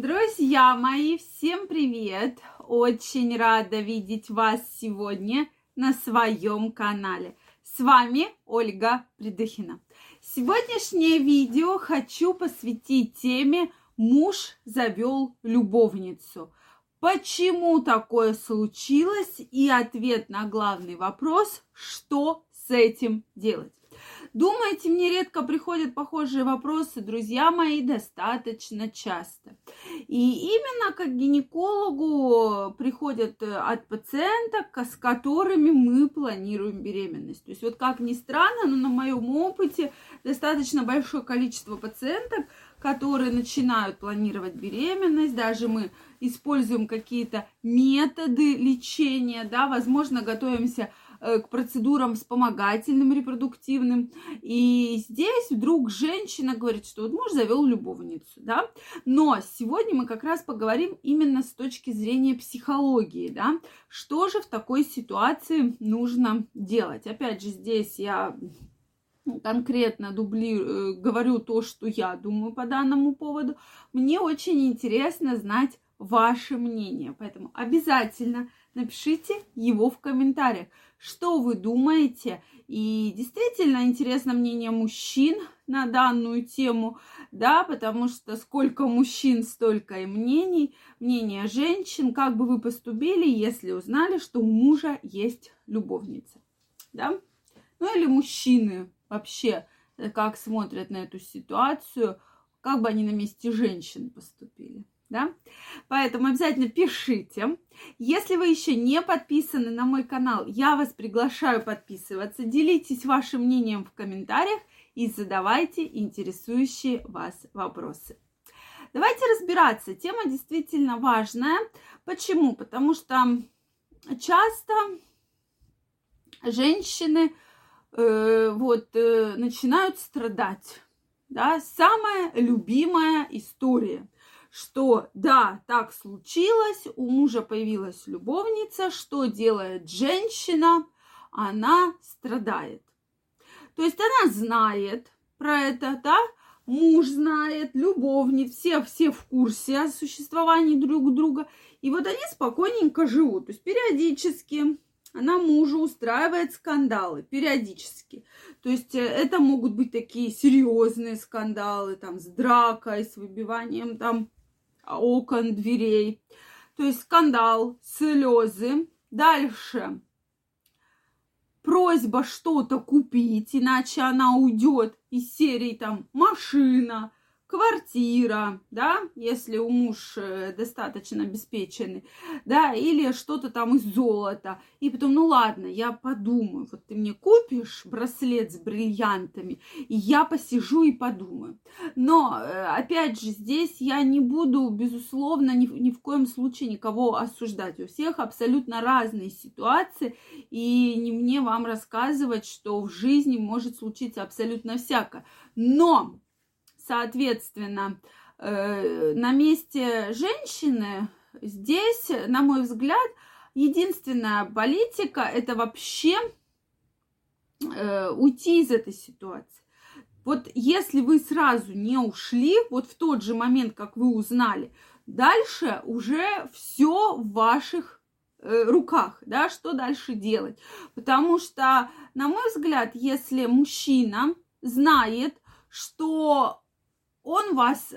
Друзья мои, всем привет! Очень рада видеть вас сегодня на своем канале. С вами Ольга Придыхина. Сегодняшнее видео хочу посвятить теме «Муж завел любовницу». Почему такое случилось и ответ на главный вопрос «Что с этим делать?». Думаете, мне редко приходят похожие вопросы, друзья мои, достаточно часто. И именно как гинекологу приходят от пациенток, с которыми мы планируем беременность. То есть вот как ни странно, но на моем опыте достаточно большое количество пациенток, которые начинают планировать беременность, даже мы используем какие-то методы лечения, да, возможно, готовимся к процедурам вспомогательным, репродуктивным. И здесь вдруг женщина говорит, что вот муж завел любовницу, да. Но сегодня мы как раз поговорим именно с точки зрения психологии, да. Что же в такой ситуации нужно делать? Опять же, здесь я конкретно говорю то, что я думаю по данному поводу. Мне очень интересно знать ваше мнение, поэтому обязательно напишите его в комментариях, что вы думаете. И действительно интересно мнение мужчин на данную тему, да, потому что сколько мужчин, столько и мнений, мнение женщин, как бы вы поступили, если узнали, что у мужа есть любовница, да? Ну или мужчины вообще, как смотрят на эту ситуацию, как бы они на месте женщин поступили. Да? Поэтому обязательно пишите. Если вы еще не подписаны на мой канал, я вас приглашаю подписываться. Делитесь вашим мнением в комментариях и задавайте интересующие вас вопросы. Давайте разбираться. Тема действительно важная. Почему? Потому что часто женщины начинают страдать. Да? Самая любимая история. Что да, так случилось, у мужа появилась любовница, что делает женщина? Она страдает. То есть она знает про это, да? Муж знает, любовница, все в курсе о существовании друг друга. И вот они спокойненько живут. То есть периодически она мужу устраивает скандалы, периодически. То есть это могут быть такие серьезные скандалы, там, с дракой, с выбиванием, там, окон, дверей. То есть скандал, слезы. Дальше просьба что-то купить, иначе она уйдет из серии там машина, квартира, да, если у муж достаточно обеспеченный, да, или что-то там из золота. И потом, ну ладно, я подумаю, вот ты мне купишь браслет с бриллиантами, и я посижу и подумаю. Но, опять же, здесь я не буду, безусловно, ни в коем случае никого осуждать. У всех абсолютно разные ситуации, и не мне вам рассказывать, что в жизни может случиться абсолютно всякое. Но соответственно, на месте женщины здесь, на мой взгляд, единственная политика – это вообще уйти из этой ситуации. Вот если вы сразу не ушли, вот в тот же момент, как вы узнали, дальше уже все в ваших руках, да, что дальше делать. Потому что, на мой взгляд, если мужчина знает, что он вас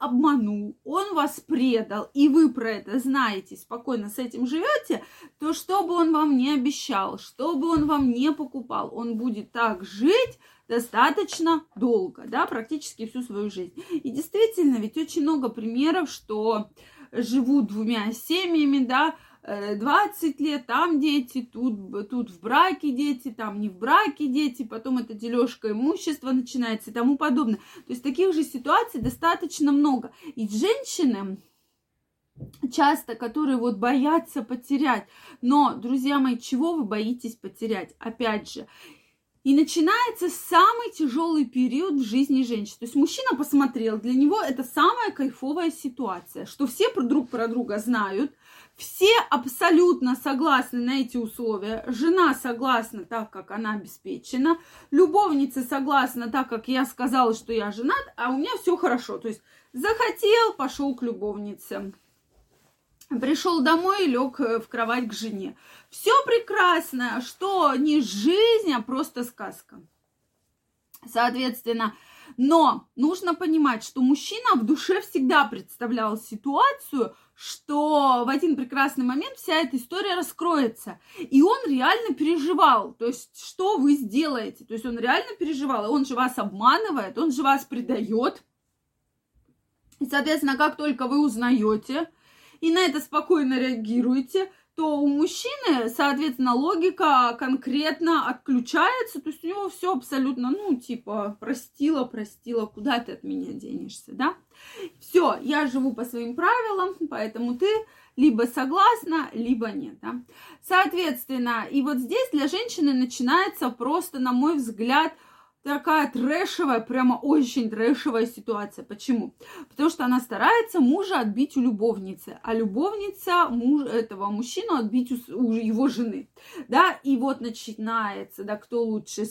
обманул, он вас предал, и вы про это знаете, спокойно с этим живете, то что бы он вам не обещал, что бы он вам не покупал, он будет так жить достаточно долго, да, практически всю свою жизнь. И действительно, ведь очень много примеров, что живут двумя семьями, да, 20 лет, там дети, тут в браке дети, там не в браке дети, потом это дележка имущества начинается и тому подобное. То есть таких же ситуаций достаточно много. И женщины часто, которые вот боятся потерять. Но, друзья мои, чего вы боитесь потерять? Опять же, и начинается самый тяжелый период в жизни женщины. То есть мужчина посмотрел, для него это самая кайфовая ситуация, что все друг про друга знают, все абсолютно согласны на эти условия, жена согласна так, как она обеспечена, любовница согласна так, как я сказала, что я женат, а у меня все хорошо. То есть Захотел, пошел к любовнице. Пришел домой и лег в кровать к жене. Все прекрасное, что не жизнь, а просто сказка. Соответственно, но нужно понимать, что мужчина в душе всегда представлял ситуацию, что в один прекрасный момент вся эта история раскроется. И он реально переживал, то есть, что вы сделаете. То есть, он реально переживал, и он же вас обманывает, он же вас предает. И, соответственно, как только вы узнаете и на это спокойно реагируете, то у мужчины, соответственно, логика конкретно отключается, то есть у него все абсолютно, ну, типа, простила, куда ты от меня денешься, да? Все, я живу по своим правилам, поэтому ты либо согласна, либо нет, да? Соответственно, и вот здесь для женщины начинается просто, на мой взгляд, такая трэшевая, прямо очень трэшевая ситуация. Почему? Потому что она старается мужа отбить у любовницы, а любовница мужа, этого мужчину отбить у его жены, да, и вот начинается, да, кто лучше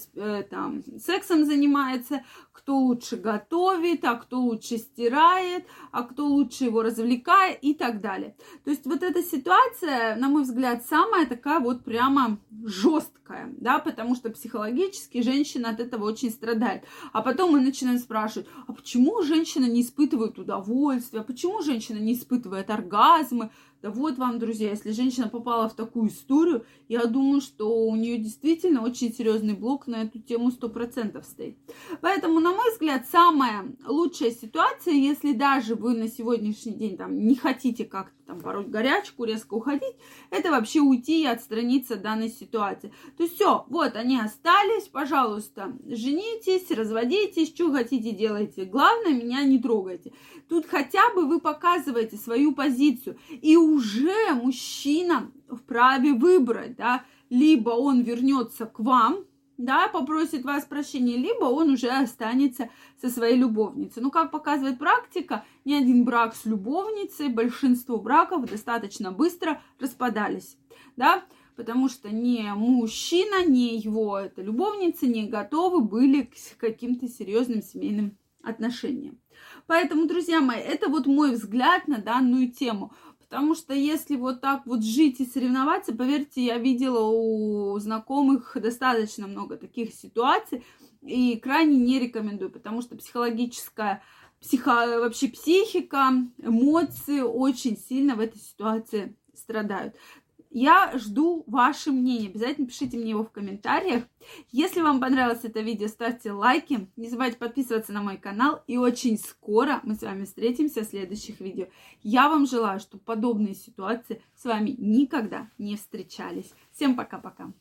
там сексом занимается, кто лучше готовит, а кто лучше стирает, а кто лучше его развлекает и так далее. То есть вот эта ситуация, на мой взгляд, самая такая вот прямо жесткая, да, потому что психологически женщина от этого очень страдает. А потом мы начинаем спрашивать, а почему женщина не испытывает удовольствия, почему женщина не испытывает оргазмы? Да вот вам, друзья, если женщина попала в такую историю, я думаю, что у нее действительно очень серьезный блок на эту тему 100% стоит. Поэтому, на мой взгляд, самая лучшая ситуация, если даже вы на сегодняшний день там не хотите как-то там пороть горячку, резко уходить, это вообще уйти и отстраниться от данной ситуации. То есть все, вот они остались, пожалуйста, женитесь, разводитесь, что хотите делайте, главное, меня не трогайте. Тут хотя бы вы показываете свою позицию, и уже мужчина вправе выбрать, да, либо он вернется к вам, да, попросит вас прощения, либо он уже останется со своей любовницей. Ну, как показывает практика, ни один брак с любовницей, большинство браков достаточно быстро распадались, да, потому что ни мужчина, ни его эта любовница не готовы были к каким-то серьезным семейным отношениям. Поэтому, друзья мои, это вот мой взгляд на данную тему. Потому что если вот так вот жить и соревноваться, поверьте, я видела у знакомых достаточно много таких ситуаций и крайне не рекомендую, потому что вообще психика, эмоции очень сильно в этой ситуации страдают. Я жду ваше мнение. Обязательно пишите мне его в комментариях. Если вам понравилось это видео, ставьте лайки. Не забывайте подписываться на мой канал. И очень скоро мы с вами встретимся в следующих видео. Я вам желаю, чтобы подобные ситуации с вами никогда не встречались. Всем пока-пока.